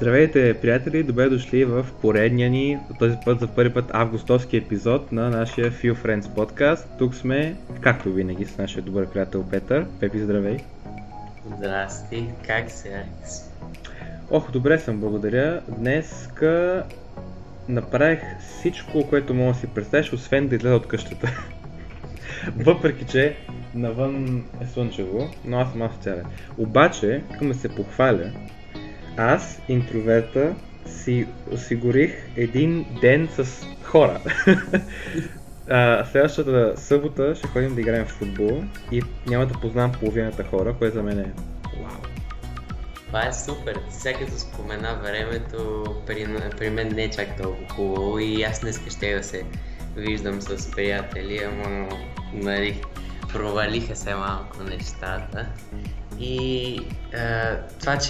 Здравейте, приятели! Добре дошли в поредния ни, този път за първи път августовски епизод на нашия Feel Friends подкаст. Тук сме, както винаги, с нашия добър приятел Петър. Пепи, здравей! Здрасти! Как си, Алекс? Ох, добре съм, благодаря. Днеска направих всичко, което мога да си представиш, освен да изляза от къщата. Въпреки че навън е слънчево, но аз съм асоциален. Обаче, към да се похваля, аз, интроверта, си осигурих един ден с хора. Следващата събота ще ходим да играем в футбол и няма да познавам половината хора, което за мен е вау. Това е супер. Сега като спомена времето, при мен не е чак толкова хубаво и аз днеска ще да се виждам с приятели, ама нали, провалиха се малко нещата. И това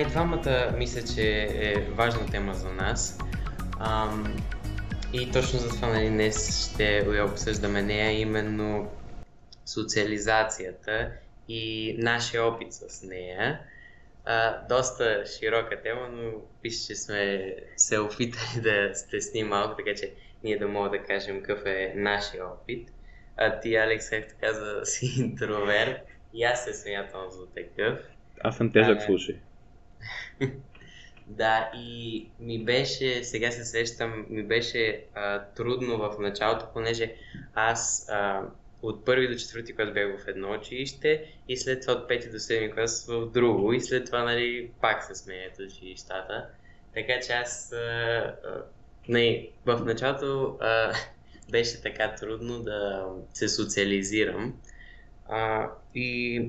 и двамата мисля, че е важна тема за нас. И точно за това нали, днес ще я обсъждаме нея, именно социализацията и нашия опит с нея. Доста широка тема, но пише, че сме се опитали да стесним малко, така че ние да мога да кажем какъв е нашия опит. А ти, Алекс, както каза, си интроверт. И аз се смятам за такъв. Аз съм тежък случай. Да, и ми беше, сега се сещам, ми беше трудно в началото, понеже аз от първи до четвърти клас бях в едно училище и след това от пети до седми клас в друго и след това нали, пак се сменят училищата. Така че аз в началото беше така трудно да се социализирам. И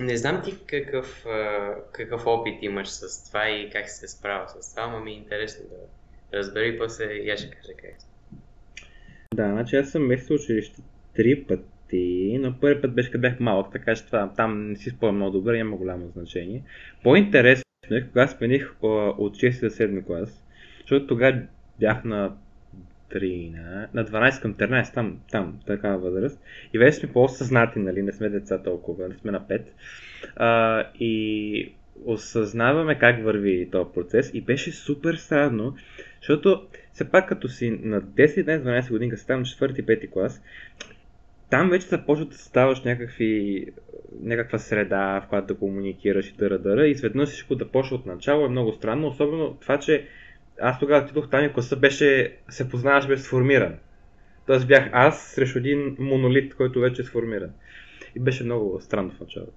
не знам ти какъв опит имаш с това и как се справя с това, но ми е интересно да разбери, после я ще кажа как. Да, значи аз съм местил училище 3 пъти, но първи път беше къде бях малък, така че там не си спомням много добре, няма голямо значение. По-интересно е, кога смених от 6 до 7 клас, защото тогава бях на 12 към 13, там такава възраст. И вече сме по-осъзнати, нали, не сме деца толкова, не сме на 5. И осъзнаваме как върви този процес и беше супер странно, защото все пак като си на 10-12 години, като си там на 4-5 клас, там вече започва да създаваш някаква среда, в която да комуникираш и дъра-дъра и изведнъж всичко да почва от начало е много странно, особено това, че аз тогава отидох там и класа беше, се познаваш, беше сформиран. Тоест бях аз срещу един монолит, който вече е сформиран. И беше много странно в началото.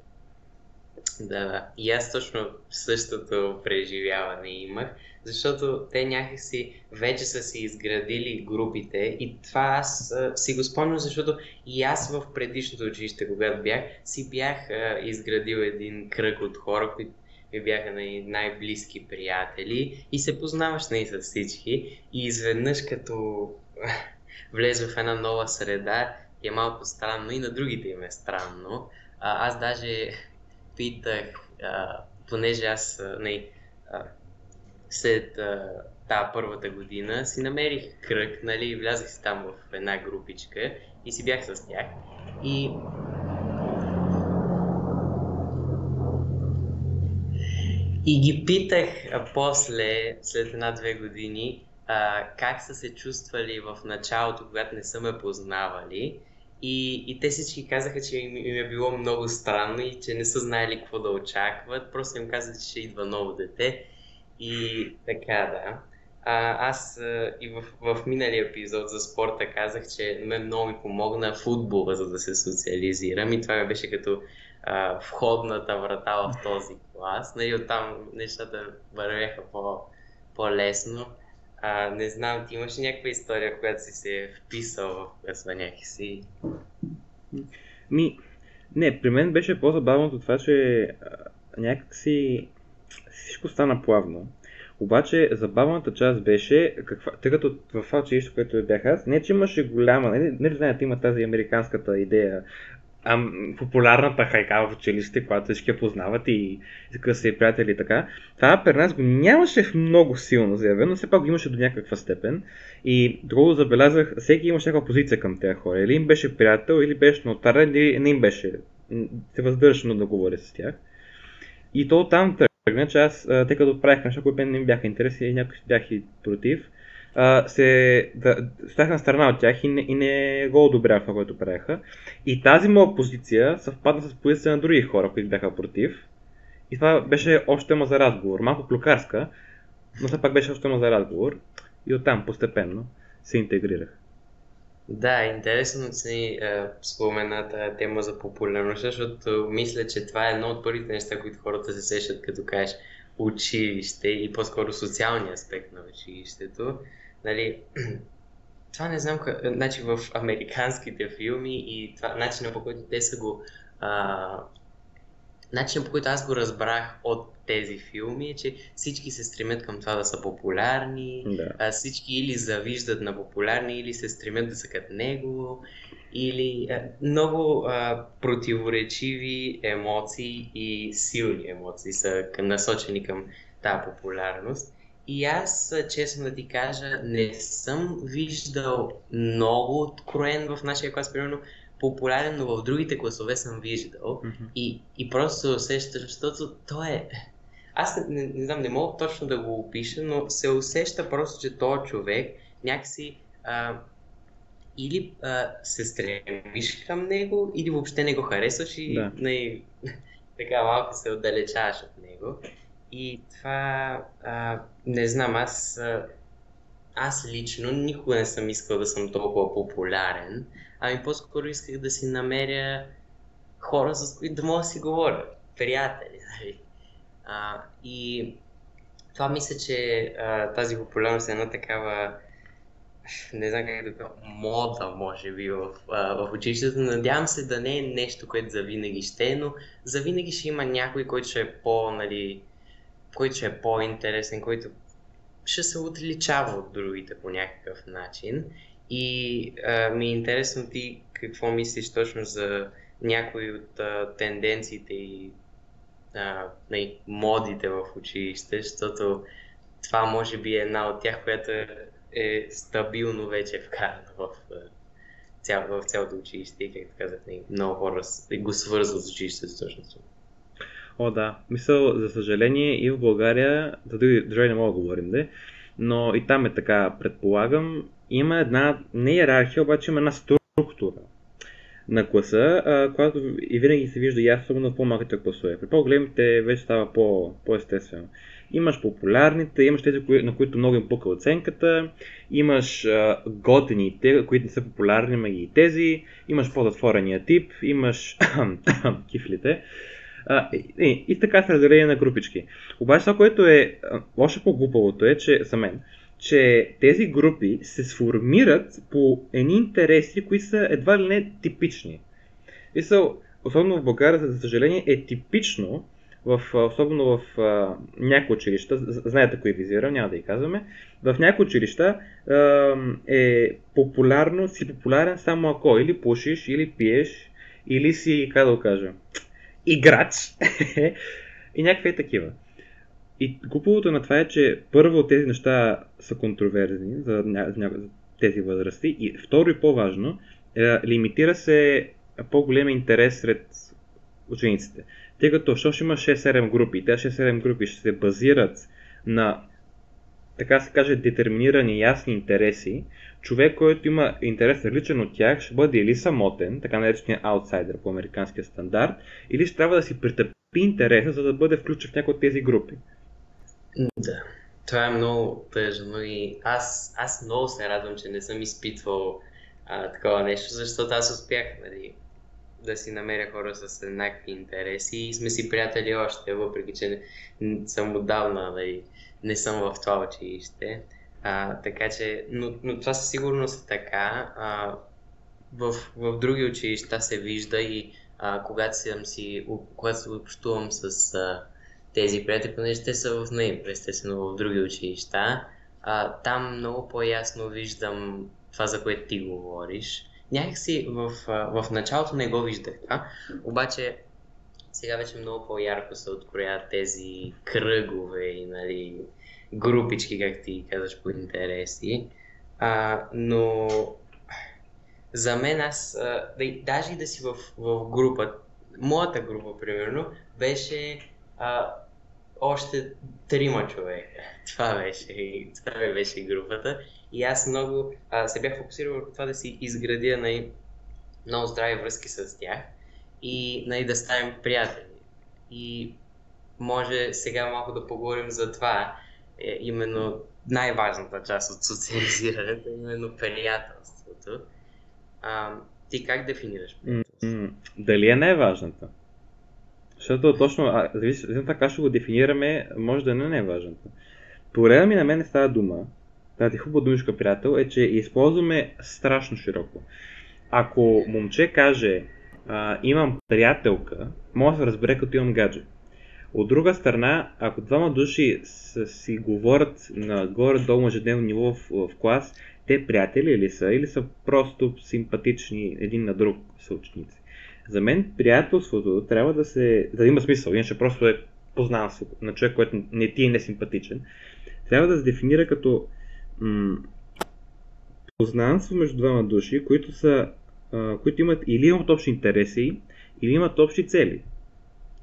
Да, и аз точно същото преживяване имах, защото те някакси вече са си изградили групите и това аз си го спомням, защото и аз в предишното училище, когато бях, си бях изградил един кръг от хора, които ми бяха най-близки приятели и се познаваш с всички и изведнъж като влезе в една нова среда е малко странно и на другите им е странно. Аз даже питах, понеже аз след тази първата година си намерих кръг, нали, влязах си там в една групичка и си бях с тях. И ги питах после, след 1-2 години, как са се чувствали в началото, когато не са ме познавали. И те всички казаха, че им е било много странно и че не са знаели какво да очакват. Просто им казаха, че ще идва ново дете. И така, да. Аз и в миналия епизод за спорта казах, че много ми помогна футбола, за да се социализирам. И това ми беше като входната врата в този клас. Нали, оттам нещата вървяха по-лесно. Не знам, ти имаш някаква история, в която си се вписал в класва някакси? Не, при мен беше по-забавното това, че някакси всичко стана плавно. Обаче забавната част беше, тъй като в това училище, което бях аз, не че имаше голяма, не знаете, има тази американската идея, популярната хайка в училище, която всички я познават и са и приятели и така. Това при нас го нямаше много силно заявено, но все пак го имаше до някаква степен. И друго забелязах, всеки имаше някаква позиция към тези хора. Или им беше приятел, или беше нотарен, или не им беше. Се въздържано да говоря с тях. И то там тръгна, че аз, тъй като правих неща, които не ми бяха интересни и някои бях и против, стоях на страна от тях и не го одобрявах това, което правяха. И тази моя позиция съвпадна с позиция на други хора, които бяха против. И това беше още тема за разговор. Малко плюкарска, но това пак беше още тема за разговор. И оттам постепенно се интегрирах. Да, интересно си спомена тази тема за популярност, защото мисля, че това е едно от първите неща, които хората се сещат, като кажеш училище и по-скоро социалния аспект на училището. Нали, това не знам, значи в американските филми и това, начинът по който те са го... Начинът по който аз го разбрах от тези филми е, че всички се стремят към това да са популярни, да. Всички или завиждат на популярни, или се стремят да са като него, или много противоречиви емоции и силни емоции са насочени към тази популярност. И аз, честно да ти кажа, не съм виждал много откроен в нашия клас, примерно, популярен, но в другите класове съм виждал и просто се усеща, защото то е... Аз не знам, не мога точно да го опиша, но се усеща просто, че този човек някакси се стремиш към него, или въобще не го харесваш и да. Така малко се отдалечаваш от него. И това... не знам, аз лично никога не съм искал да съм толкова популярен, ами по-скоро исках да си намеря хора, с които да мога да си говоря, приятели, нали? И това мисля, че тази популярност е една такава, не знам как да кажа, мода, може би, в училището. Надявам се да не е нещо, което завинаги ще е, но завинаги ще има някой, който ще е който ще е по-интересен, който ще се отличава от другите по някакъв начин. И ми е интересно ти какво мислиш точно за някои от тенденциите и модите в училище, защото това може би е една от тях, която е стабилно вече вкарана в цялото училище и, както казах, много хора го свързват с училището точно. О, да. Мисъл, за съжаление и в България, за други държави не мога да говорим, но и там е така, предполагам. Има една, не иерархия, обаче има една структура на класа, която и винаги се вижда ясно на по-малките класове. При по-големите вече става по-естествено. Имаш популярните, имаш тези, на които много им пука оценката, имаш готените, които не са популярни, ма и тези, имаш по-затворения тип, имаш кифлите. И така се разделение на групички. Обаче това, което е още по-глупавото е, че за мен, че тези групи се сформират по едни интереси, които са едва ли не типични. И особено в България, за съжаление, е типично, особено в някои училища, знаете кои визирам, няма да ги казваме, в някои училища е популярно, си популярен само ако или пушиш, или пиеш, или си, как да го кажа, играч и някакви такива. И глупавото на това е, че първо тези неща са контроверзни за тези възрасти и второ и по-важно, лимитира се по-голям интерес сред учениците. Тъй като ще има 6-7 групи, тези 6-7 групи ще се базират на, така се каже, детерминирани ясни интереси, човек, който има интерес различен от тях, ще бъде или самотен, така наречен аутсайдер по американския стандарт, или ще трябва да си притъпи интереса, за да бъде включен в някои от тези групи. Да, това е много тъжно и аз много се радвам, че не съм изпитвал такова нещо, защото аз успях да си намеря хора с еднакви интереси и сме си приятели още, въпреки че съм отдавна, не съм в това училище. Така че, но това със сигурност е така. В други училища се вижда и когато се общувам с тези приятели, понеже те са в НАИП, естествено в други училища, там много по-ясно виждам това, за което ти говориш. Някакси в началото не го виждах, обаче сега вече много по-ярко се откроят тези кръгове и групички, как ти казваш, по интереси. Но за мен аз, даже и да си в група, моята група, примерно, беше още трима човека. Това беше групата. И аз много се бях фокусирал върху това да си изградя много здрави връзки с тях и да ставим приятели. И може сега малко да поговорим за това, именно най-важната част от социализирането, именно приятелството. Ти как дефинираш приятелството? Дали е най-важната? Защото точно, зависимо така ще го дефинираме, може да не е най-важната. Проблема ми на мен е става дума, тази хубава думичка приятел, е, че използваме страшно широко. Ако момче каже, имам приятелка, може да се разбере като имам гадже. От друга страна, ако двама души си говорят на горе-долу ежедневно ниво в клас, те приятели ли са или са просто симпатични един на друг съученици. За мен приятелството трябва да има смисъл, иначе просто е познаван на човек, който не ти е несимпатичен. Трябва да се дефинира като познанство между двама души, които имат или имат общи интереси, или имат общи цели.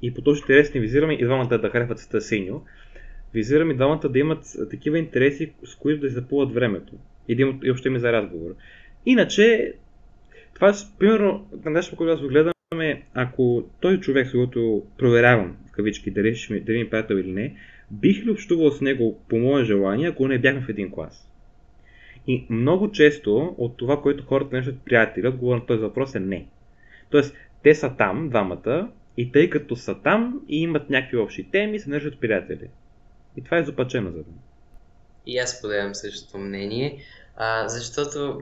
И по този интерес не визираме и двамата да харесват цвета синьо, визираме двамата да имат такива интереси, с които да запълват времето и да имат и общи теми за разговор. Иначе, това примерно, на нашето, когато аз го гледаме, ако този човек, с който проверявам в кавички, дали ми приятел или не, бих ли общувал с него по мое желание, ако не бяхме в един клас. И много често от това, което хората наричат приятели, отговор на този въпрос е не. Тоест, те са там, двамата, и тъй като са там и имат някакви общи теми, се наричат приятели. И това е изопачено за мен. И аз споделям същото мнение, защото,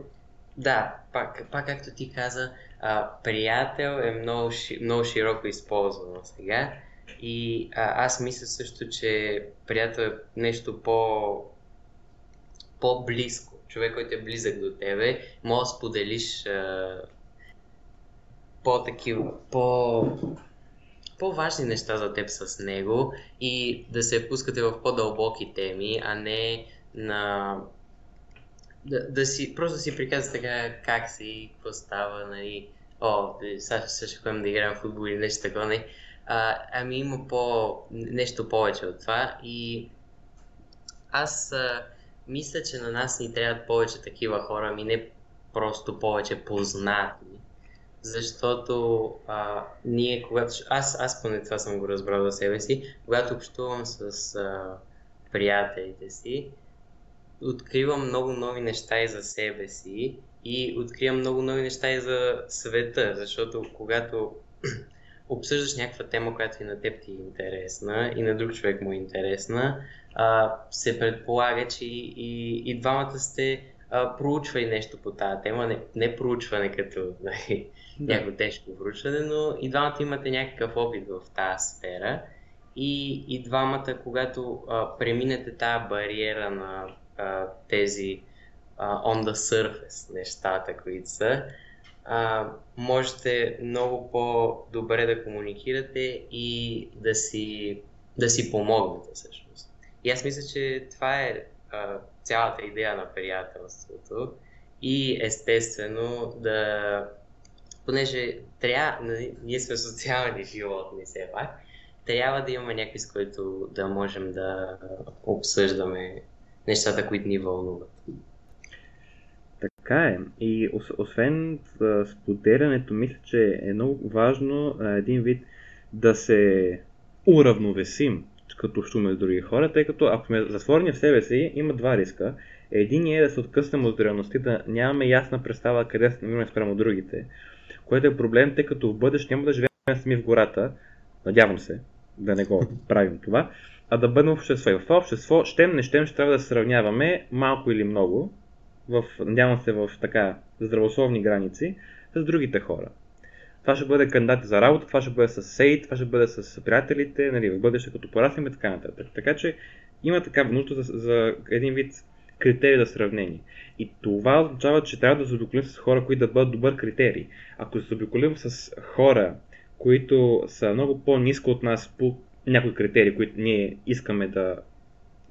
да, пак както ти каза, приятел е много широко използвано сега. И аз мисля също, че приятел е нещо по-близко. Човек, който е близък до тебе, може да споделиш по-важни неща за теб с него и да се пускате в по-дълбоки теми, а не просто да си приказвате така как си, какво става, нали, сега ще ходим да играем в футбол или нещо такова, не. Ами има нещо повече от това и аз мисля, че на нас ни трябват повече такива хора, ами не просто повече познати. Защото ние, когато... Аз поне това съм го разбрал за себе си. Когато общувам с приятелите си, откривам много нови неща и за себе си и откривам много нови неща и за света. Защото когато обсъждаш някаква тема, която и на теб ти е интересна и на друг човек му е интересна, се предполага, че и двамата сте проучвали нещо по тази тема, не проучване като някакво тежко проучване, но и двамата имате някакъв опит в тази сфера и двамата, когато преминете тази бариера на тези on the surface нещата, които са, можете много по-добре да комуникирате и да си помогнете всъщност. И аз мисля, че това е цялата идея на приятелството и естествено понеже ние сме социални животни все пак, трябва да имаме някой, с който да можем да обсъждаме нещата, които ни вълнуват. Така е. И освен споделянето, мисля, че е много важно един вид да се уравновесим като общуваме с други хора, тъй като ако сме затворени в себе си, има два риска. Единият е да се откъснем от реалността, да нямаме ясна представа къде се намираме спрямо другите, което е проблем, тъй като в бъдеще няма да живеем сами в гората, надявам се, да не го правим това, а да бъдем в общество. И в това общество, щем не щем, ще трябва да се сравняваме малко или много, надявам се в така здравословни граници, с другите хора. Това ще бъде кандидати за работа, това ще бъде с сейт, това ще бъде с приятелите, нали, в бъдеще като пораснем и така нататък. Така че има такава нужда за един вид критерий за сравнение. И това означава, че трябва да се обиколим с хора, които да бъдат добър критерий. Ако се обиколим с хора, които са много по-ниско от нас по някои критерии, които ние искаме да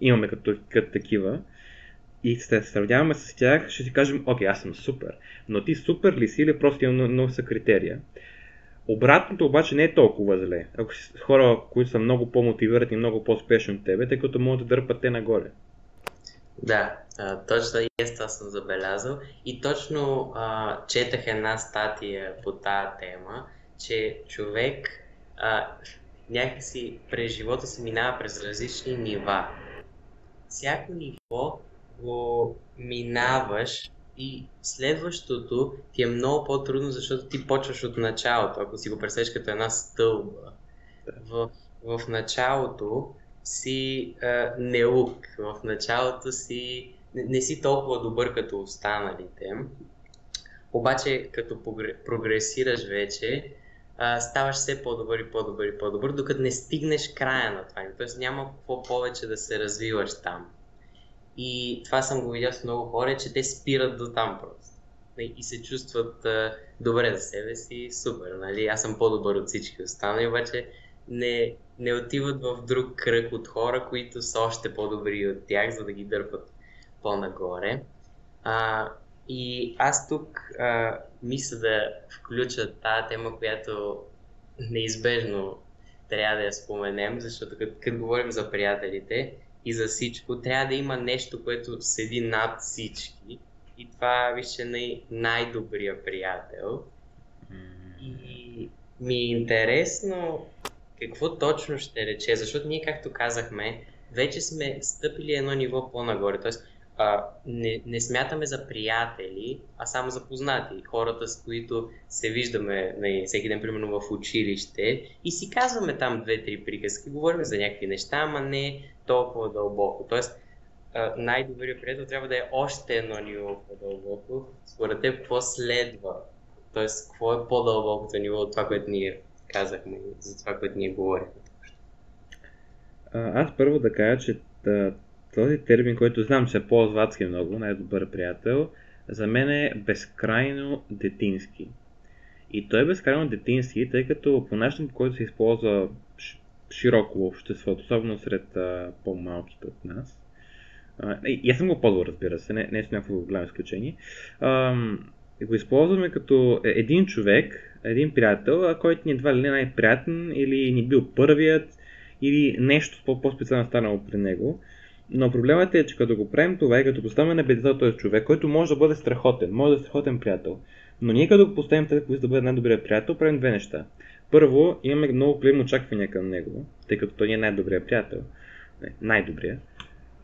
имаме като такива, и се сравняваме с тях, ще си кажем, окей, аз съм супер, но ти супер ли си или просто имам много са критерия? Обратното обаче не е толкова зле, ако си хора, които са много по-мотивирани и много по-спешни от тебе, тъй като могат да дърпат те нагоре. Да, точно и това съм забелязал. И точно четах една статия по тази тема, че човек някакси през живота се минава през различни нива. Всяко ниво го минаваш и следващото ти е много по-трудно, защото ти почваш от началото, ако си го представиш като една стълба. В началото си неук, в началото си не си толкова добър като останалите, обаче като прогресираш вече, ставаш все по-добър и по-добър и по-добър, докато не стигнеш края на това, т.е. няма какво повече да се развиваш там. И това съм го видял с много хора, че те спират до там просто. И се чувстват добре за себе си, супер, нали? Аз съм по-добър от всички останали, обаче не отиват в друг кръг от хора, които са още по-добри от тях, за да ги дърпат по-нагоре. И аз тук мисля да включа тази тема, която неизбежно трябва да я споменем, защото като говорим за приятелите и за всичко, трябва да има нещо, което седи над всички. И това, вижте, е най-добрият приятел. И ми е интересно какво точно ще рече, защото ние, както казахме, вече сме стъпили едно ниво по-нагоре. Тоест, не смятаме за приятели, а само за познати. Хората, с които се виждаме всеки ден, примерно в училище, и си казваме там 2-3 приказки, говорим за някакви неща, ама не толкова дълбоко. Тоест, най-добрият приятел трябва да е още едно ниво по-дълбоко. Според теб, какво следва? Тоест, какво е по-дълбокото ниво от това, което ние казахме, за това, което ние говорихме? Аз първо да кажа, че този термин, който знам, се ползва адски много, най-добър приятел, за мен е безкрайно детински. И той е безкрайно детински, тъй като по начин, по който се използва широко в обществото, особено сред по-малките от нас. И аз съм го ползвал, разбира се, не с някакво голямо изключение. Го използваме като един човек, един приятел, който ни едва ли не най-приятен, или ни бил първият, или нещо по-специално станало при него. Но проблемът е, че като го правим това и като поставяме на педестал този човек, който може да бъде страхотен, може да е страхотен приятел. Но ние като го поставим тази, който да бъде най-добрият приятел, правим две неща. Първо, имаме много големи очаквания към него, тъй като той е най-добрият приятел. Най-добрия.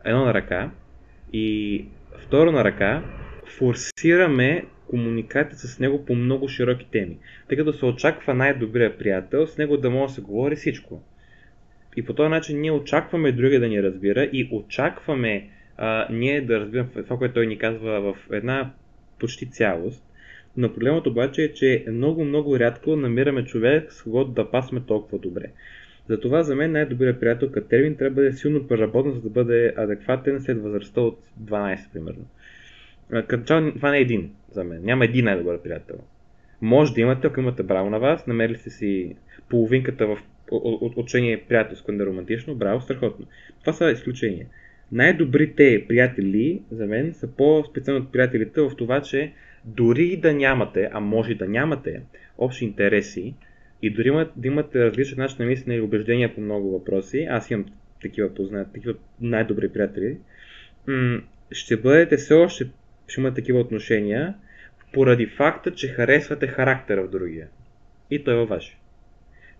Едно на ръка. И второ на ръка, форсираме комуникация с него по много широки теми. Тъй като се очаква най-добрият приятел, с него да може да се говори всичко. И по този начин ние очакваме другия да ни разбира и очакваме ние да разбираме това, което той ни казва в една почти цялост. Но проблемът обаче е, че много рядко намираме човек, с когото да пасме толкова добре. Затова за мен най-добрият приятел като термин трябва да е силно преработен, за да бъде адекватен след възрастта от 12 примерно. Като начало това не е един за мен. Няма един най-добър приятел. Може да имате, ако имате браво на вас, намерили сте си половинката в отношение приятелско, не романтично, браво, страхотно. Това са изключения. Най-добрите приятели за мен са по-специално от приятелите в това, че дори да нямате, а може да нямате общи интереси и дори да имате различен начин на мислене и убеждения по много въпроси, аз имам такива познати, такива най-добри приятели, ще бъдете все още, ще имате такива отношения поради факта, че харесвате характера в другия. И той е във ваше.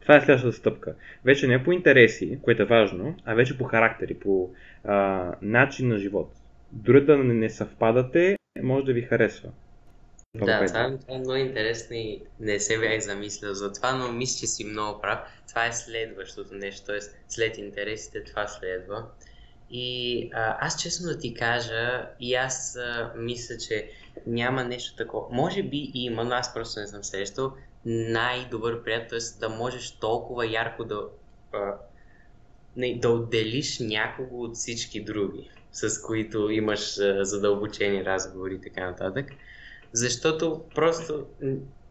Това е следващата стъпка. Вече не по интереси, което е важно, а вече по характери, по начин на живот. Дори да не съвпадате, може да ви харесва. Да, това е много интересно и не се бях замислял за това, но мисля, че си много прав. Това е следващото нещо, т.е. след интересите това следва. И аз честно да ти кажа, и аз мисля, че няма нещо такова. Може би има, но аз просто не съм срещал най-добър приятел, т.е. да можеш толкова ярко да отделиш някого от всички други, с които имаш задълбочени разговори и така нататък. Защото просто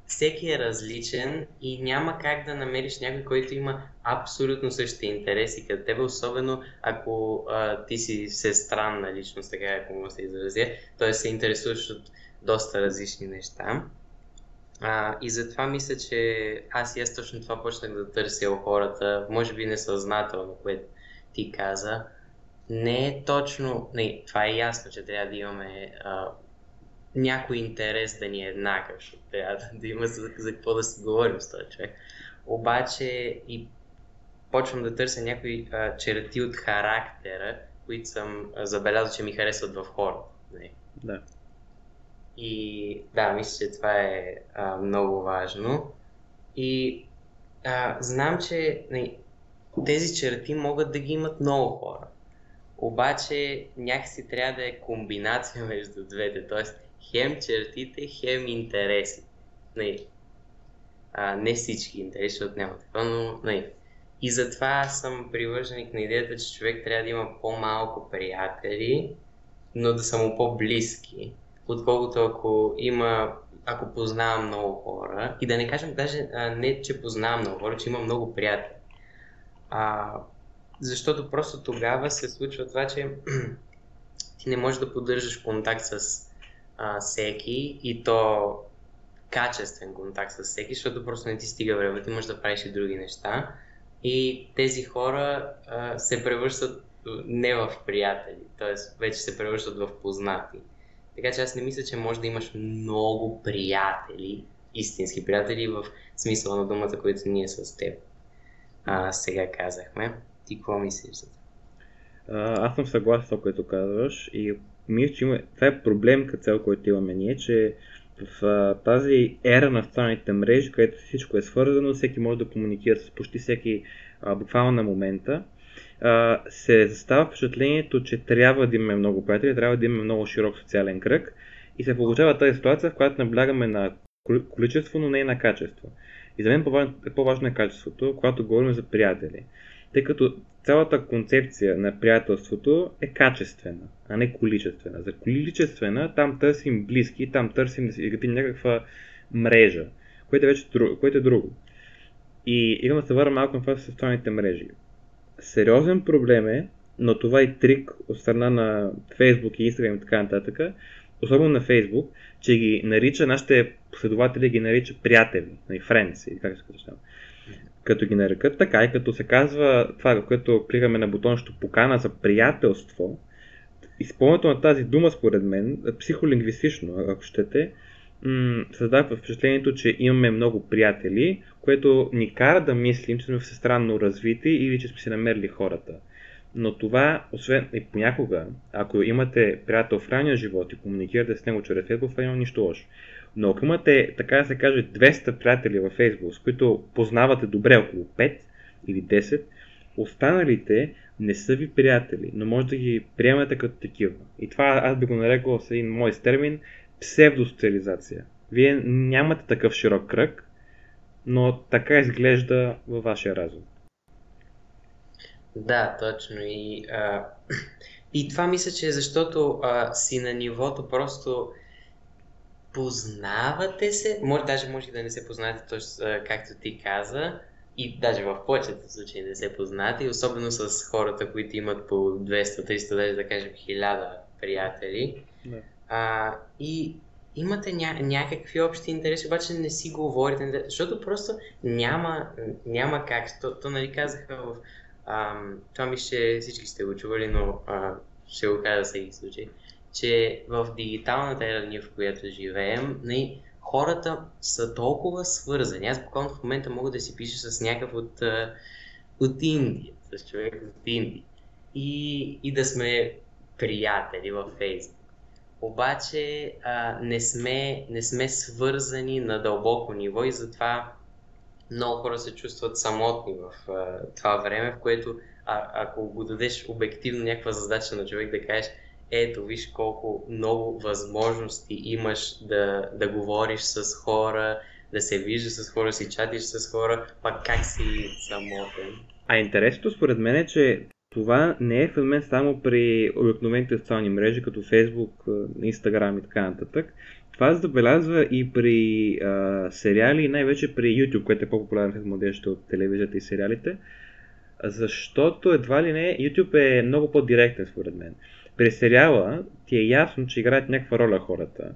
всеки е различен и няма как да намериш някой, който има абсолютно същите интереси като тебе, особено ако ти си всестранна личност, така ако му се изразя, т.е. се интересуваш от доста различни неща. И затова мисля, че аз точно това почнах да търся у хората, може би несъзнателно, което ти каза. Не е точно, не, това е ясно, че трябва да имаме някой интерес да ни е еднакъв, защото трябва да има за какво да си говорим с този човек. Обаче и почвам да търся някои черти от характера, които съм забелязал, че ми харесват в хората. Да. И да, мисля, че това е много важно. И знам, че тези черти могат да ги имат много хора. Обаче някакси трябва да е комбинация между двете, т.е. хем чертите, хем интересите. Не всички интереси, защото няма такова, но... И затова съм привърженик на идеята, че човек трябва да има по-малко приятели, но да са му по-близки, отколкото ако има, ако познавам много хора, и да не кажем даже не, че познавам много хора, че имам много приятели. Защото просто тогава се случва това, че ти не можеш да поддържаш контакт с всеки, и то качествен контакт с всеки, защото просто не ти стига време, ти можеш да правиш и други неща. И тези хора се превръщат не в приятели, т.е. вече се превръщат в познати. Така че аз не мисля, че може да имаш много приятели, истински приятели в смисъла на думата, които ние с теб сега казахме. Ти какво мислиш за това? Аз съм съгласен с това, което казваш, и мисля, че има... това е проблем като цел, който имаме ние, че в тази ера на социалните мрежи, където всичко е свързано, всеки може да комуникира с почти всеки буквално на момента, се застава впечатлението, че трябва да имаме много приятели, трябва да имаме много широк социален кръг, и се получава тази ситуация, в която наблягаме на количество, но не и на качество. И за мен по-важно е качеството, когато говорим за приятели, тъй като цялата концепция на приятелството е качествена, а не количествена. За количествена там търсим близки, там търсим да си изградим някаква мрежа, което е друго. И имам да се върна малко на това с социалните мрежи. Сериозен проблем е, но това е трик от страна на Facebook и Instagram и така нататък, особено на Facebook, че ги нарича, нашите последователи ги нарича приятели, friends или как се казва. Като ги нарекат така и като се казва това, което кликаме на бутончето покана за приятелство, използването на тази дума, според мен, психолингвистично, ако щете, създава впечатлението, че имаме много приятели, което ни кара да мислим, че сме всестранно развити или че сме си намерили хората. Но това, освен и понякога, ако имате приятел в реалния живот и комуникирате с него чрез Facebook, няма нищо лошо. Но ако имате, така да се каже, 200 приятели във Facebook, с които познавате добре около 5 или 10, останалите не са ви приятели, но може да ги приемате като такива. И това аз би го нарекал с един мой термин псевдосоциализация. Вие нямате такъв широк кръг, но така изглежда във вашия разум. Да, точно. И това мисля, че е защото си на нивото просто познавате се, даже може да не се познавате точно както ти каза, и даже в повечето случаи не се познавате, и особено с хората, които имат по 200-300, даже да кажем 1000 приятели. Да. И имате някакви общи интереси, обаче не си говорите, защото просто няма как. То нали казаха в... това ми ще всички сте го чували, но ще го кажа всеки случай, че в дигиталната ера, в която живеем, хората са толкова свързани. Аз буквално в момента мога да си пиша с някакъв от Индия, с човек от Индия, и да сме приятели във Фейсбук. Обаче не сме свързани на дълбоко ниво, и затова много хора се чувстват самотни в това време, в което ако го дадеш обективно някаква задача на човек, да кажеш: ето виж колко много възможности имаш да говориш с хора, да се виждаш с хора, си чатиш с хора, пак как си самотен. Интересното според мен е, че това не е феномен само при обикновените социални мрежи, като Facebook, Instagram и така нататък. Това се забелязва и при сериали, най-вече при YouTube, което е по-популярно в младежите от телевизията и сериалите, защото едва ли не YouTube е много по-директен според мен. При сериала ти е ясно, че играят някаква роля хората.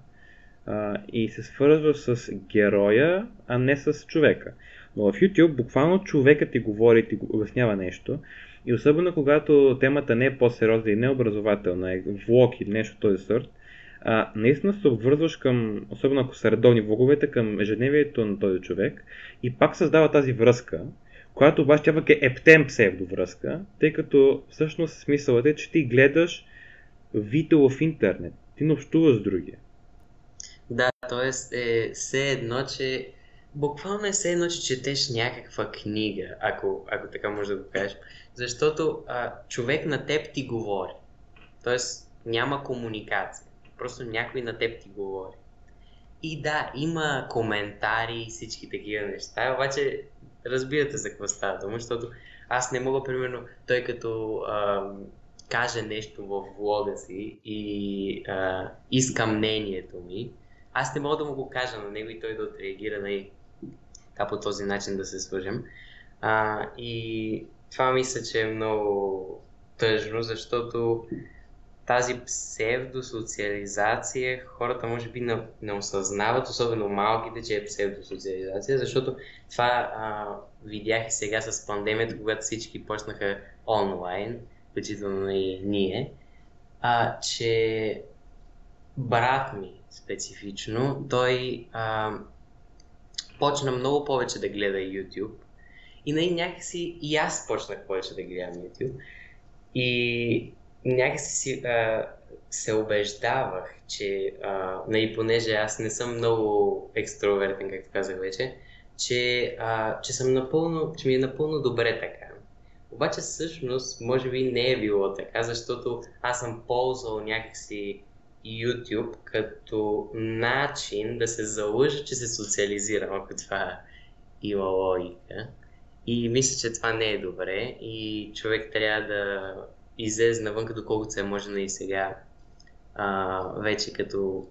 и се свързва с героя, а не с човека. Но в YouTube буквално човекът ти говори, ти обяснява нещо. И особено когато темата не е по-сериозна и не е образователна, е влог или нещо този сорт, наистина се обвързваш към, особено ако са редовни влоговете, към ежедневието на този човек и пак създава тази връзка, която обаче тя пък е ептен псевдовръзка, тъй като всъщност смисълът е, че ти гледаш видео в интернет, ти не общуваш с другия. Да, т.е. е все едно, че буквално е все едно, че четеш някаква книга, ако така може да го кажеш, защото човек на теб ти говори, т.е. няма комуникация, просто някой на теб ти говори. И да, има коментари и всички такива неща, обаче разбирате за какво става дума, защото аз не мога, примерно, той като каже нещо в влога си и иска мнението ми, аз не мога да му го кажа на него и той да отреагира на и по този начин да се свържем. И това мисля, че е много тъжно, защото тази псевдосоциализация хората може би не осъзнават, особено малките, че е псевдосоциализация, защото това видях и сега с пандемията, когато всички почнаха онлайн, включително и ние, че брат ми специфично, той почна много повече да гледа YouTube и някакси и аз почнах повече да гледам YouTube и някакси се убеждавах, че понеже аз не съм много екстровертен, както казах вече, че ми е напълно добре така. Обаче всъщност може би не е било така, защото аз съм ползвал някакси YouTube като начин да се залъжа, че се социализирам, ако това има логика. И мисля, че това не е добре и човек трябва да излезе навън, като колкото се може и сега, вече като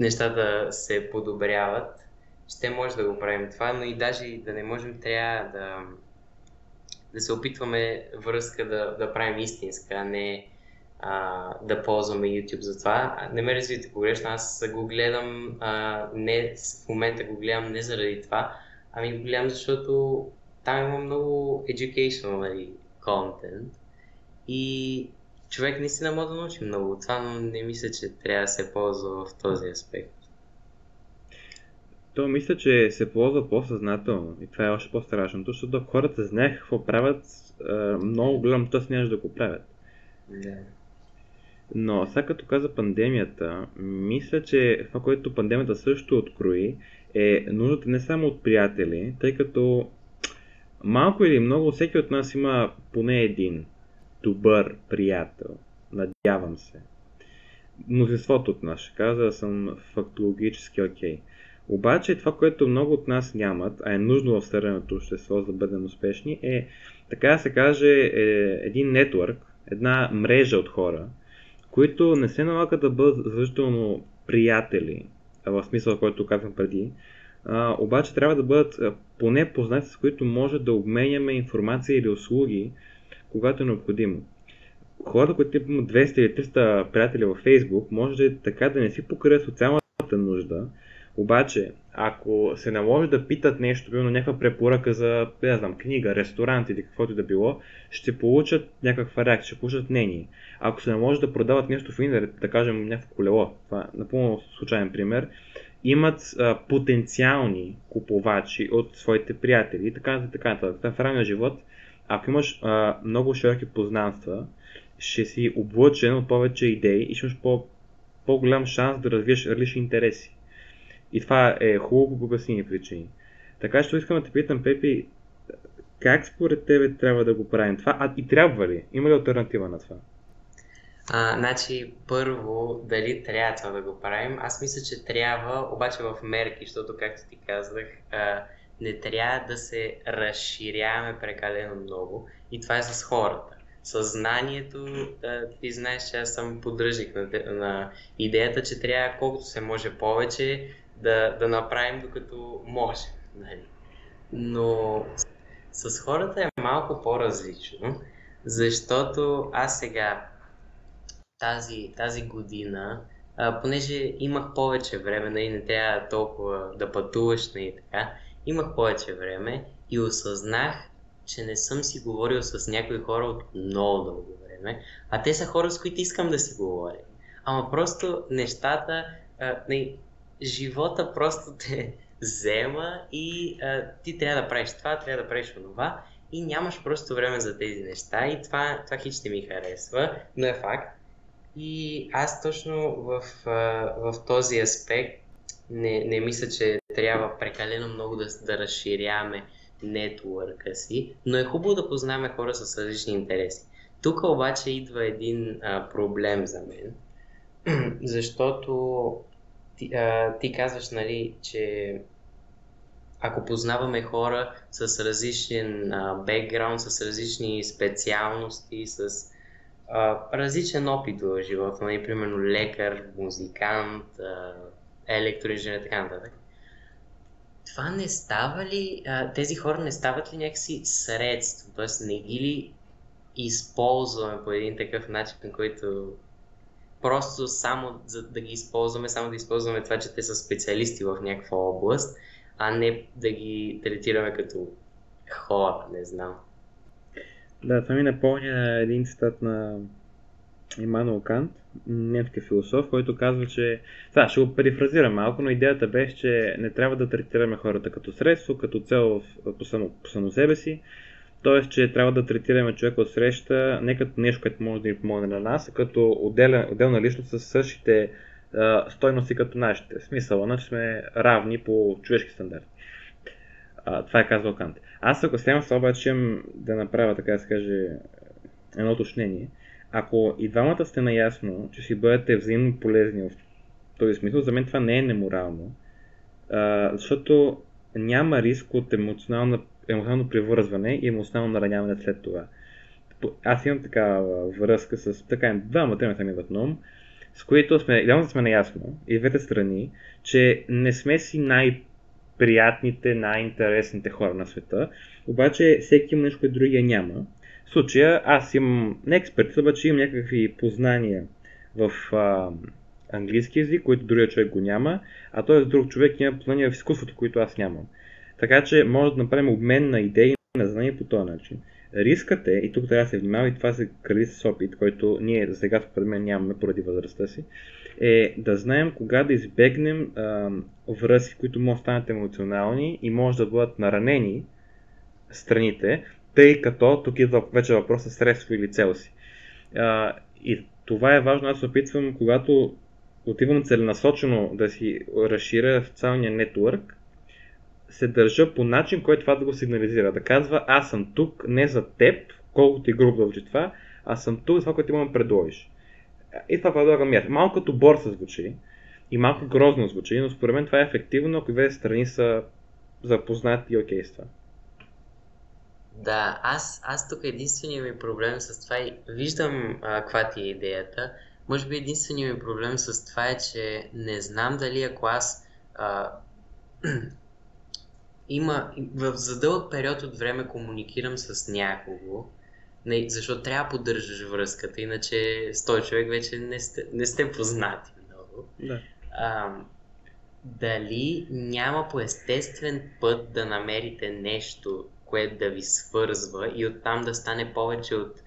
нещата се подобряват, ще може да го правим това, но и даже и да не можем, трябва да се опитваме връзка да правим истинска, а не да ползваме YouTube за това. Не ме развите погрешно, аз го гледам, в момента го гледам не заради това, ами го гледам, защото там има много educational content и човек наистина може да научи много от това, но не мисля, че трябва да се ползва в този аспект. То мисля, че се ползва по-съзнателно и това е още по-страшното, защото хората знаеха какво правят, много голям тъс нямаше да го правят. Yeah. Но сега като каза пандемията, мисля, че това, което пандемията също открои, е нуждата не само от приятели, тъй като малко или много всеки от нас има поне един добър приятел, надявам се. Мнозинството от нас, ще кажа да съм фактологически окей. Обаче това, което много от нас нямат, а е нужно в съвременното общество, за да бъдем успешни, е така да се каже един нетворк, една мрежа от хора, които не се налага да бъдат задължително приятели, в смисъл, който казвам преди, обаче трябва да бъдат поне познати, с които може да обменяме информация или услуги, когато е необходимо. Хората, които имат 200 или 300 приятели във Facebook, може така да не си покрие социалната нужда, обаче, ако се наложи да питат нещо, било някаква препоръка за, книга, ресторант или каквото и да било, ще получат някаква реакция, ще получат мнение. Ако се наложи да продават нещо в интернет, да кажем някакво колело, това е напълно случайен пример, имат потенциални купувачи от своите приятели и така нататък. В реалния живот, ако имаш много широки познанства, ще си облъчен от повече идеи и ще имаш по-голям шанс да развиеш различни интереси. И това е хубаво по обяснени причини. Така че искам да те питам, Пепи, как според тебе трябва да го правим това? И трябва ли? Има ли алтернатива на това? Първо, дали трябва това да го правим? Аз мисля, че трябва, обаче в мерки, защото, както ти казах, не трябва да се разширяваме прекалено много. И това е с хората. Съзнанието, ти знаеш, че аз съм поддръжник на идеята, че трябва колкото се може повече да направим докато може. Нали? Но с хората е малко по-различно, защото аз сега тази година понеже имах повече време, нали, не трябва толкова да пътуваш, нали, така, имах повече време и осъзнах, че не съм си говорил с някои хора от много дълго време, а те са хора, с които искам да си говоря. Ама просто нещата, нали, живота просто те взема и ти трябва да правиш това, трябва да правиш онова и нямаш просто време за тези неща и това хич ще ми харесва, но е факт. И аз точно в този аспект не мисля, че трябва прекалено много да разширяваме нетворка си, но е хубаво да познаваме хора с различни интереси. Тук обаче идва един проблем за мен, защото ти казваш, нали, че ако познаваме хора с различен бекграунд, с различни специалности, с различен опит в живота, нали, примерно лекар, музикант, електроинженер, така нататък. Това не става ли, тези хора не стават ли някакси средство, т.е. не ги ли използваме по един такъв начин, на който просто само да ги използваме, само да използваме това, че те са специалисти в някаква област, а не да ги третираме като хора, не знам. Да, това ми напомня един цитат на Еммануло Кант, немски философ, който казва, че... Сега ще го перифразирам малко, но идеята беше, че не трябва да третираме хората като средство, като цел по само себе си. Тоест, че трябва да третираме човека от среща не като нещо, което може да ни помогне на нас, а като отделна личност с същите стойности като нашите. В смисъла на, че сме равни по човешки стандарти. Това е казал Кант. Аз ако сега обаче да направя, така да се каже, едно уточнение. Ако и двамата сте наясно, че си бъдете взаимно полезни в този смисъл, за мен това не е неморално, защото няма риск от емоционално превързване и емоционално нараняване след това. Аз имам такава връзка с двамата имаме сами вътном, с които сме наясно и двете страни, че не сме си най-приятните, най-интересните хора на света, обаче всеки има нещо, което другия няма. В случая аз имам не експерт, обаче имам някакви познания в английски език, които другия човек го няма, а т.е. друг човек има познания в изкуството, които аз нямам. Така че може да направим обмен на идеи и на знания по този начин. Рискът е, и тук трябва да се внимава, и това се крали с опит, който ние за сега според мен нямаме поради възрастта си, е да знаем кога да избегнем връзки, които могат да станат емоционални и може да бъдат наранени страните, тъй като тук идва вече въпроса средство или цел си. И това е важно, аз се опитвам, когато отивам целенасочено да си разширя социалния нетворк, се държа по начин, който това да го сигнализира. Да казва, аз съм тук не за теб, колкото и грубо да звучи това, а съм тук за това, което имам предложиш. И това предлагам аз. Малко като борса звучи и малко грозно звучи, но според мен това е ефективно, ако двете страни са запознати и окей с това. Да, аз тук единственият ми проблем с това и виждам каква ти е идеята. Може би единственият ми проблем с това е, че не знам дали ако аз за дълъг период от време комуникирам с някого, защото трябва да поддържаш връзката, иначе с този човек вече не сте познати много. Да. Дали няма по естествен път да намерите нещо, което да ви свързва и оттам да стане повече от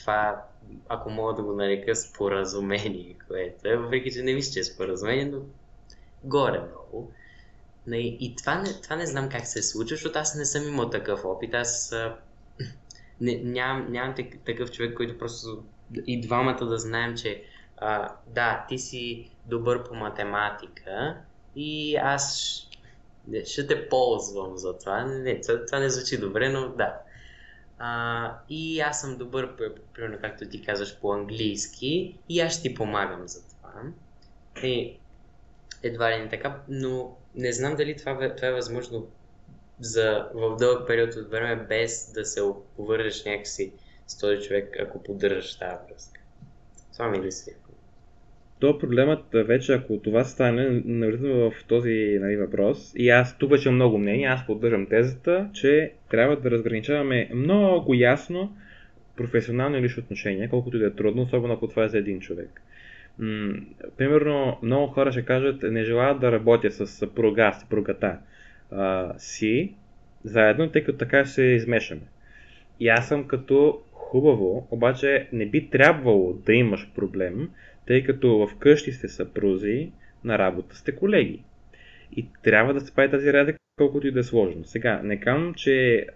това, ако мога да го нарека, споразумение, което е, въпреки че не мисля, че е споразумение, но горе-долу. И това не знам как се случва, защото аз не съм имал такъв опит, аз нямам такъв човек, който просто и двамата да знаем, че да, ти си добър по математика и аз ще те ползвам за това. Не, това не звучи добре, но да. И аз съм добър, примерно, както ти казваш, по-английски и аз ще ти помагам за това. И едва ли не така, но не знам дали това е възможно в дълъг период от време, без да се обвържеш някакси с този човек, ако поддържаш тази връзка. Това ми мисля. То проблемът вече, ако това стане, навлизаме в този въпрос и аз тук вече много мнение, аз поддържам тезата, че трябва да разграничаваме много ясно професионални лични отношения, колкото и да е трудно, особено ако това е за един човек. Примерно, много хора ще кажат, не желаят да работят с съпруга, съпругата си заедно, тъй като така се измешаме. И аз съм като хубаво, обаче не би трябвало да имаш проблем, тъй като вкъщи сте съпрузи, на работа сте колеги. И трябва да се прави тази разлика, колкото и да е сложно. Сега, не казвам, че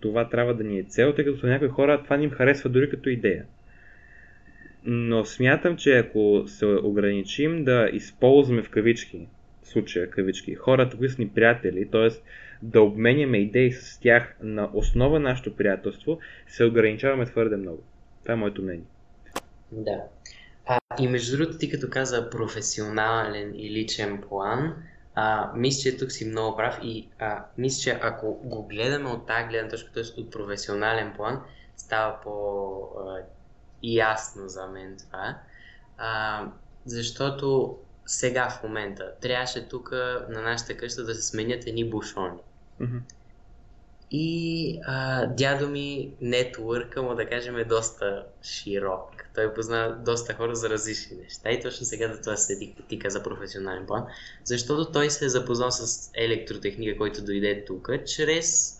това трябва да ни е цел, тъй като някои хора това не им харесва дори като идея. Но смятам, че ако се ограничим да използваме в кавички, в случая кавички, хората, които са ни приятели, т.е. да обменяме идеи с тях на основа на нашето приятелство, се ограничаваме твърде много. Това е моето мнение. Да. И между другото, ти като каза професионален и личен план, мисля, че тук си много прав и мисля, че ако го гледаме от тази гледна точка, т.е. от професионален план, става по-ясно за мен това. Защото сега в момента трябваше тук на нашата къща да се сменят едни бушони. Mm-hmm. И дядо ми нетворка му, да кажем, е доста широк. Той познава доста хора за различни неща. И точно сега за това се тика за професионален план. Защото той се е запознал с електротехника, който дойде тук, чрез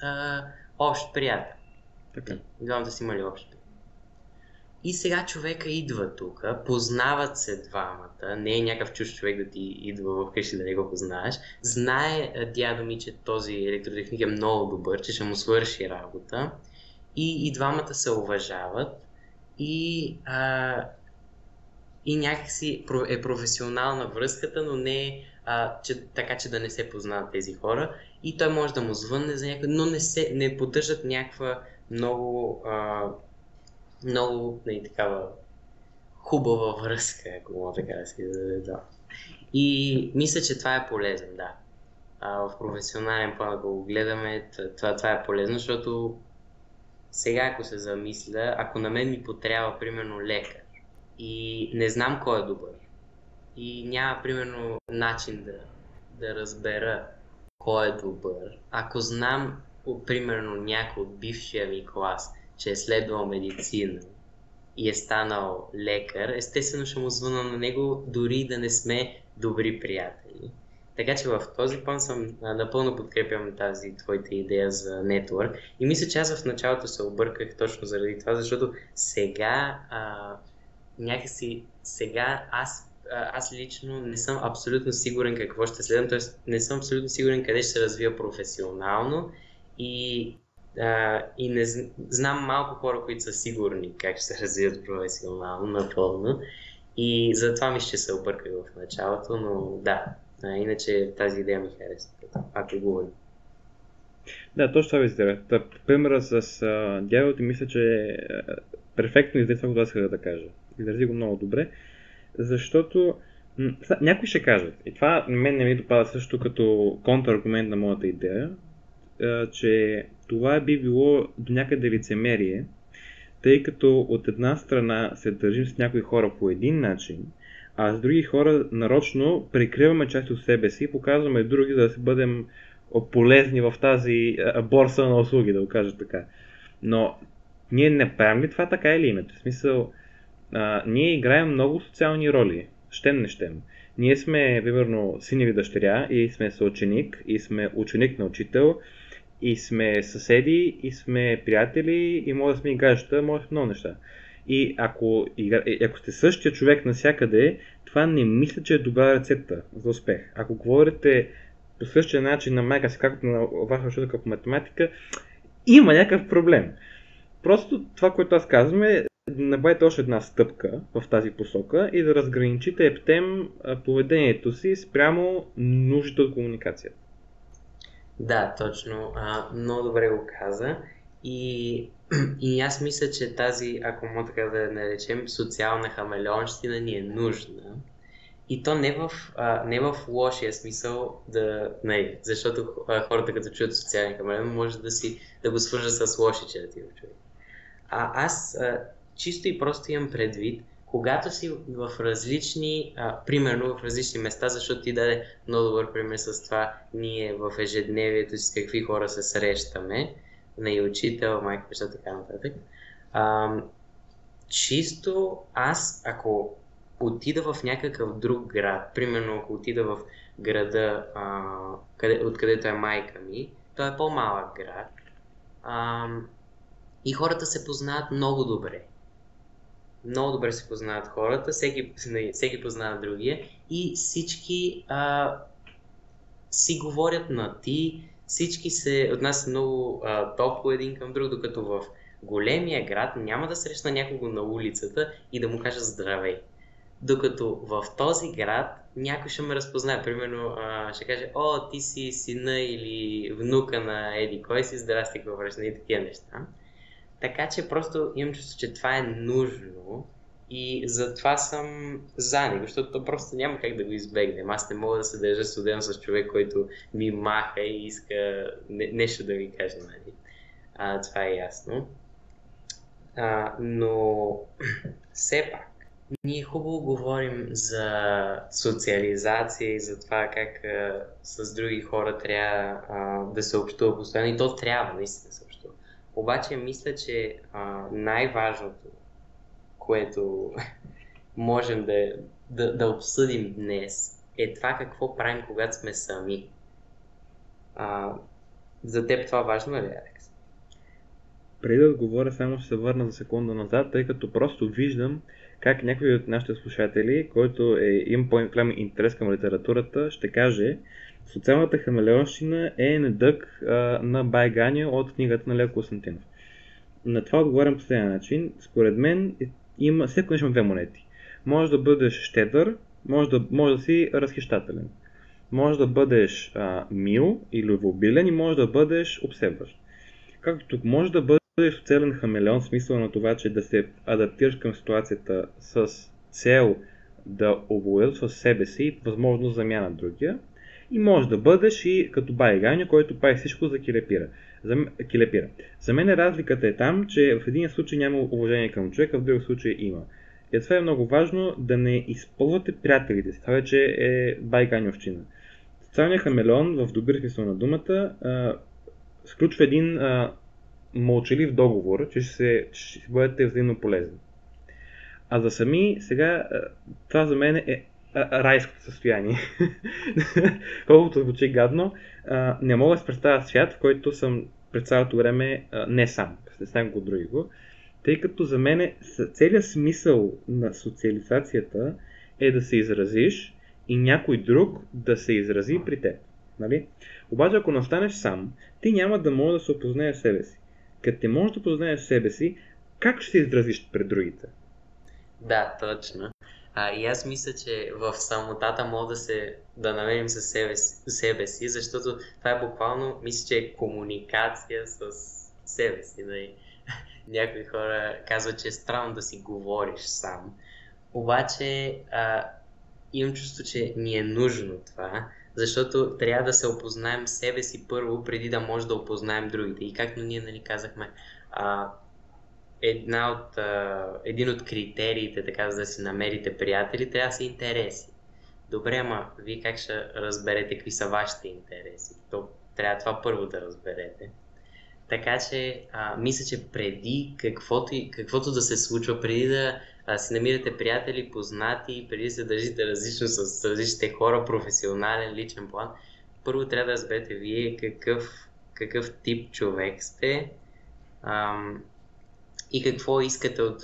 общ приятел. Така. Главно да си имали общ приятел. И сега човека идва тук, познават се двамата, не е някакъв чуж човек да ти идва вкъщи да не го познаваш. Знае дядо ми, че този електротехник е много добър, че ще му свърши работа. И двамата се уважават. И някакси е професионална връзката, но не е така, че да не се познават тези хора. И той може да му звънне за някой, но не поддържат някаква много... много такава хубава връзка, ако мога така да се заведа. И мисля, че това е полезно, да. В професионален план, ако го гледаме, това е полезно, защото сега, ако се замисля, ако на мен ми потрябва, примерно, лекар и не знам кой е добър и няма, примерно, начин да разбера кой е добър, ако знам, примерно, някой от бившия ми клас, че е следвал медицина и е станал лекар, естествено ще му звъна на него, дори да не сме добри приятели. Така че в този план напълно подкрепям тази твоята идея за нетворк. И мисля, че аз в началото се обърках точно заради това, защото сега някакси аз лично не съм абсолютно сигурен какво ще следвам, т.е. не съм абсолютно сигурен къде ще се развия професионално и не знам малко хора, които са сигурни как ще се развият професионално напълно. И затова мисля, че се обърках в началото, но да, иначе тази идея ми харесва, ако говорим. Да, точно това ви издира. Примера с дяволите мисля, че е перфектно издаде това, което аз исках да кажа. Изрази го много добре, защото някои ще кажат, и това на мен не ми допада също като контраргумент на моята идея, че това би било до някъде лицемерие, тъй като от една страна се държим с някои хора по един начин, а с други хора нарочно прикриваме част от себе си и показваме други, за да си бъдем полезни в тази борса на услуги, да го кажа така. Но ние не правим ли това така или иначе? В смисъл, ние играем много социални роли, щем не щем. Ние сме, примерно, синови дъщеря и сме съученик, и сме ученик на учител, и сме съседи, и сме приятели, и може да сме и гаджета, може да сме много неща. И ако сте същия човек навсякъде, това не мисля, че е добра рецепта за успех. Ако говорите по същия начин на майка си, както на вашата учителка по математика, има някакъв проблем. Просто това, което аз казвам е да направите още една стъпка в тази посока и да разграничите ептем поведението си спрямо нуждите от комуникацията. Да, точно. Много добре го каза. И аз мисля, че тази, ако мога така да я наречем, социална хамелеонщина ни е нужна. И то не в лошия смисъл, защото хората като чуят социален хамелеон може да го свържат с лоши черти в човек. Аз чисто и просто имам предвид, когато си в различни, примерно в различни места, защото ти даде много добър пример с това, ние в ежедневието с какви хора се срещаме, на учител, майка, пеща, така нататък. Чисто аз, ако ако отида в някакъв друг град, примерно ако отида в града, откъдето е майка ми, той е по-малък град, и хората се познават много добре. Много добре се познават хората, всеки познава другия и всички си говорят на ти, всички се отнасят много топло един към друг, докато в големия град няма да срещна някого на улицата и да му кажа здравей. Докато в този град някой ще ме разпознае, примерно ще каже, о, ти си сина или внука на еди, кой си, здрасти, какво връщане и такива неща. Така че просто имам чувство, че това е нужно и затова съм за него, защото просто няма как да го избегнем. Аз не мога да се държа студено с човек, който ми маха и иска нещо да ми каже, нали? Това е ясно. Но все пак, ние хубаво говорим за социализация и за това как с други хора трябва да се общува постоянно и то трябва наистина да се общува. Обаче мисля, че най-важното, което можем да обсъдим днес, е това какво правим, когато сме сами. За теб това важно ли, Алекс? Преди да отговоря, само ще се върна за секунда назад, тъй като просто виждам как някой от нашите слушатели, който има по-голям интерес към литературата, ще каже: социалната хамелеонщина е недък на Бай Ганьо от книгата на Лео Косантинов. На това отговарям по следния начин. Според мен има всеки нещо две монети. Може да бъдеш щедър, може да си разхищателен. Може да бъдеш мил и любвеобилен и може да бъдеш обсебващ. Както тук, може да бъдеш социален хамелеон в смисъл на това, че да се адаптираш към ситуацията с цел да облагодетелстваш себе си и възможно замяна другия. И може да бъдеш и като Бай Ганьо, който прави всичко за килепира. За мен разликата е там, че в един случай няма уважение към човека, в друг случай има. И това е много важно да не използвате приятелите си. Това вече е Бай Ганьовщина. Социалният хамелеон, в добър смисъл на думата, сключва един мълчалив договор, че ще бъдете взаимно полезни. А за сами, сега, това за мен е райското състояние. Колкото звучи гадно, не мога да се представя свят, в който съм през цялото време не сам, с някого другиго, тъй като за мен целият смисъл на социализацията е да се изразиш и някой друг да се изрази при теб. Нали? Обаче ако не останеш сам, ти няма да можеш да се опознаеш себе си. Като не можеш да познаеш себе си, как ще се изразиш пред другите? Да, точно. И аз мисля, че в самотата мога да намерим със себе си, защото това е буквално, мисля, че е комуникация с себе си. Някои хора казват, че е странно да си говориш сам. Обаче имам чувство, че ни е нужно това, защото трябва да се опознаем себе си първо, преди да може да опознаем другите. И както ние казахме, един от критериите, така за да си намерите приятели, трябва да са интереси. Добре, ама вие как ще разберете какви са вашите интереси? То трябва това първо да разберете. Така че мисля, че преди каквото да се случва, преди да си намирате приятели, познати, преди да се държите различно с различните хора, професионален, личен план, първо трябва да разберете вие какъв тип човек сте, и какво искате от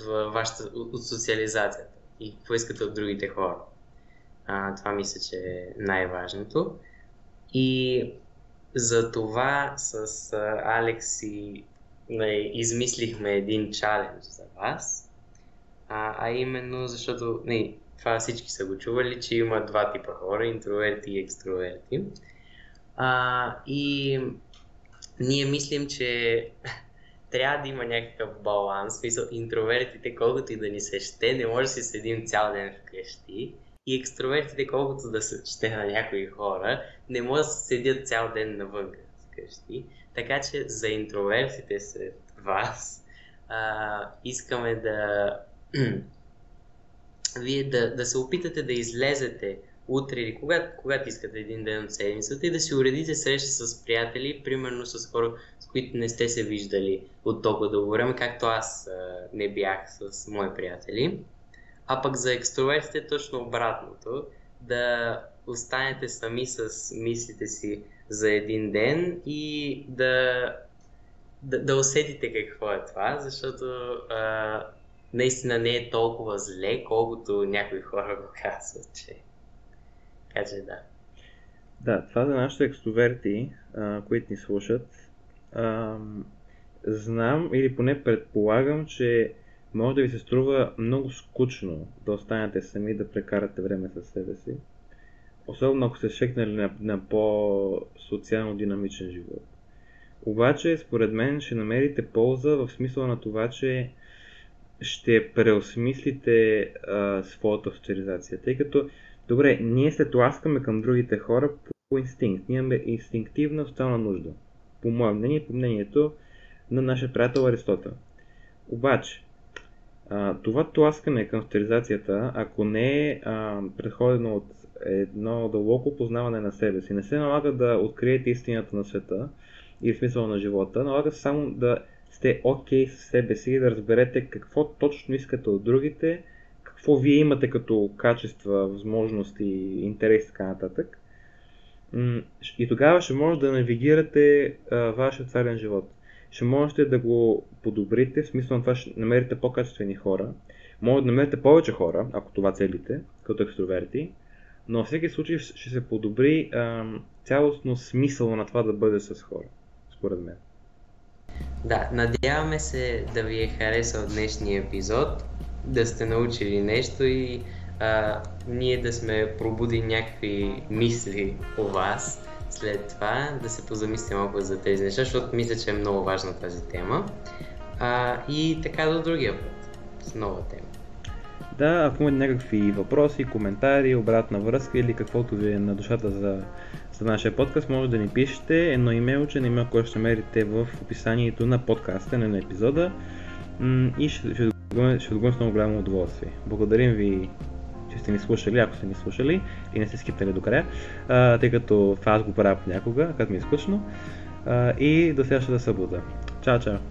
социализацията и какво искате от другите хора. Това мисля, че е най-важното. И за това с Алекс измислихме един чалендж за вас, именно защото това всички са го чували, че има два типа хора, интроверти и екстроверти. И ние мислим, че трябва да има някакъв баланс, смисъл интровертите, колкото и да ни се ще, не може да си седим цял ден вкъщи, и екстровертите, колкото да се ще на някои хора, не може да се седят цял ден навън вкъщи. Така че за интровертите сред вас искаме вие да се опитате да излезете утре или когато искате един ден от седмицата и да си уредите среща с приятели, примерно с хора, с които не сте се виждали от толкова дълго време, както аз не бях с мои приятели. А пък за екстровертите е точно обратното. Да останете сами с мислите си за един ден и да усетите какво е това, защото наистина не е толкова зле, колкото някои хора го казват, че... Така че да. Да, това за нашите екстроверти, които ни слушат, знам или поне предполагам, че може да ви се струва много скучно да останете сами, да прекарате време със себе си. Особено ако се шекнали на по-социално динамичен живот. Обаче, според мен, ще намерите полза в смисъл на това, че ще преосмислите своята авторизация. Тъй като, добре, ние се тласкаме към другите хора по инстинкт. Ние имаме инстинктивна социална нужда. По мое мнение, по мнението на нашия приятел Аристотел. Обаче, това тласкане към авторизацията, ако не е предходено от едно дълбоко познаване на себе си, не се налага да откриете истината на света и в смисъл на живота, налага само да сте окей с себе си и да разберете какво точно искате от другите, какво вие имате като качества, възможности, интерес и така нататък. И тогава ще може да навигирате вашия социален живот. Ще можете да го подобрите, в смисъл на това ще намерите по-качествени хора. Може да намерите повече хора, ако това целите, като екстроверти, но във всеки случай ще се подобри цялостно смисъл на това да бъде с хора, според мен. Да, надяваме се да ви е харесал днешния епизод, да сте научили нещо и ние да сме пробудили някакви мисли у вас. След това да се позамислим малко за тези неща, защото мисля, че е много важна тази тема. И така до другия път, с нова тема. Да, ако имате някакви въпроси, коментари, обратна връзка или каквото ви е на душата за нашия подкаст, може да ни пишете едно имейлче, на имейл, което ще намерите в описанието на подкаста, на епизода и ще отговорим с много голямо удоволствие. Благодарим ви, че сте ни слушали, ако сте ни слушали и не сте скипнали до края, тъй като това аз го правя понякога, като ми е скучно, и до следващата събота. Чао, чао!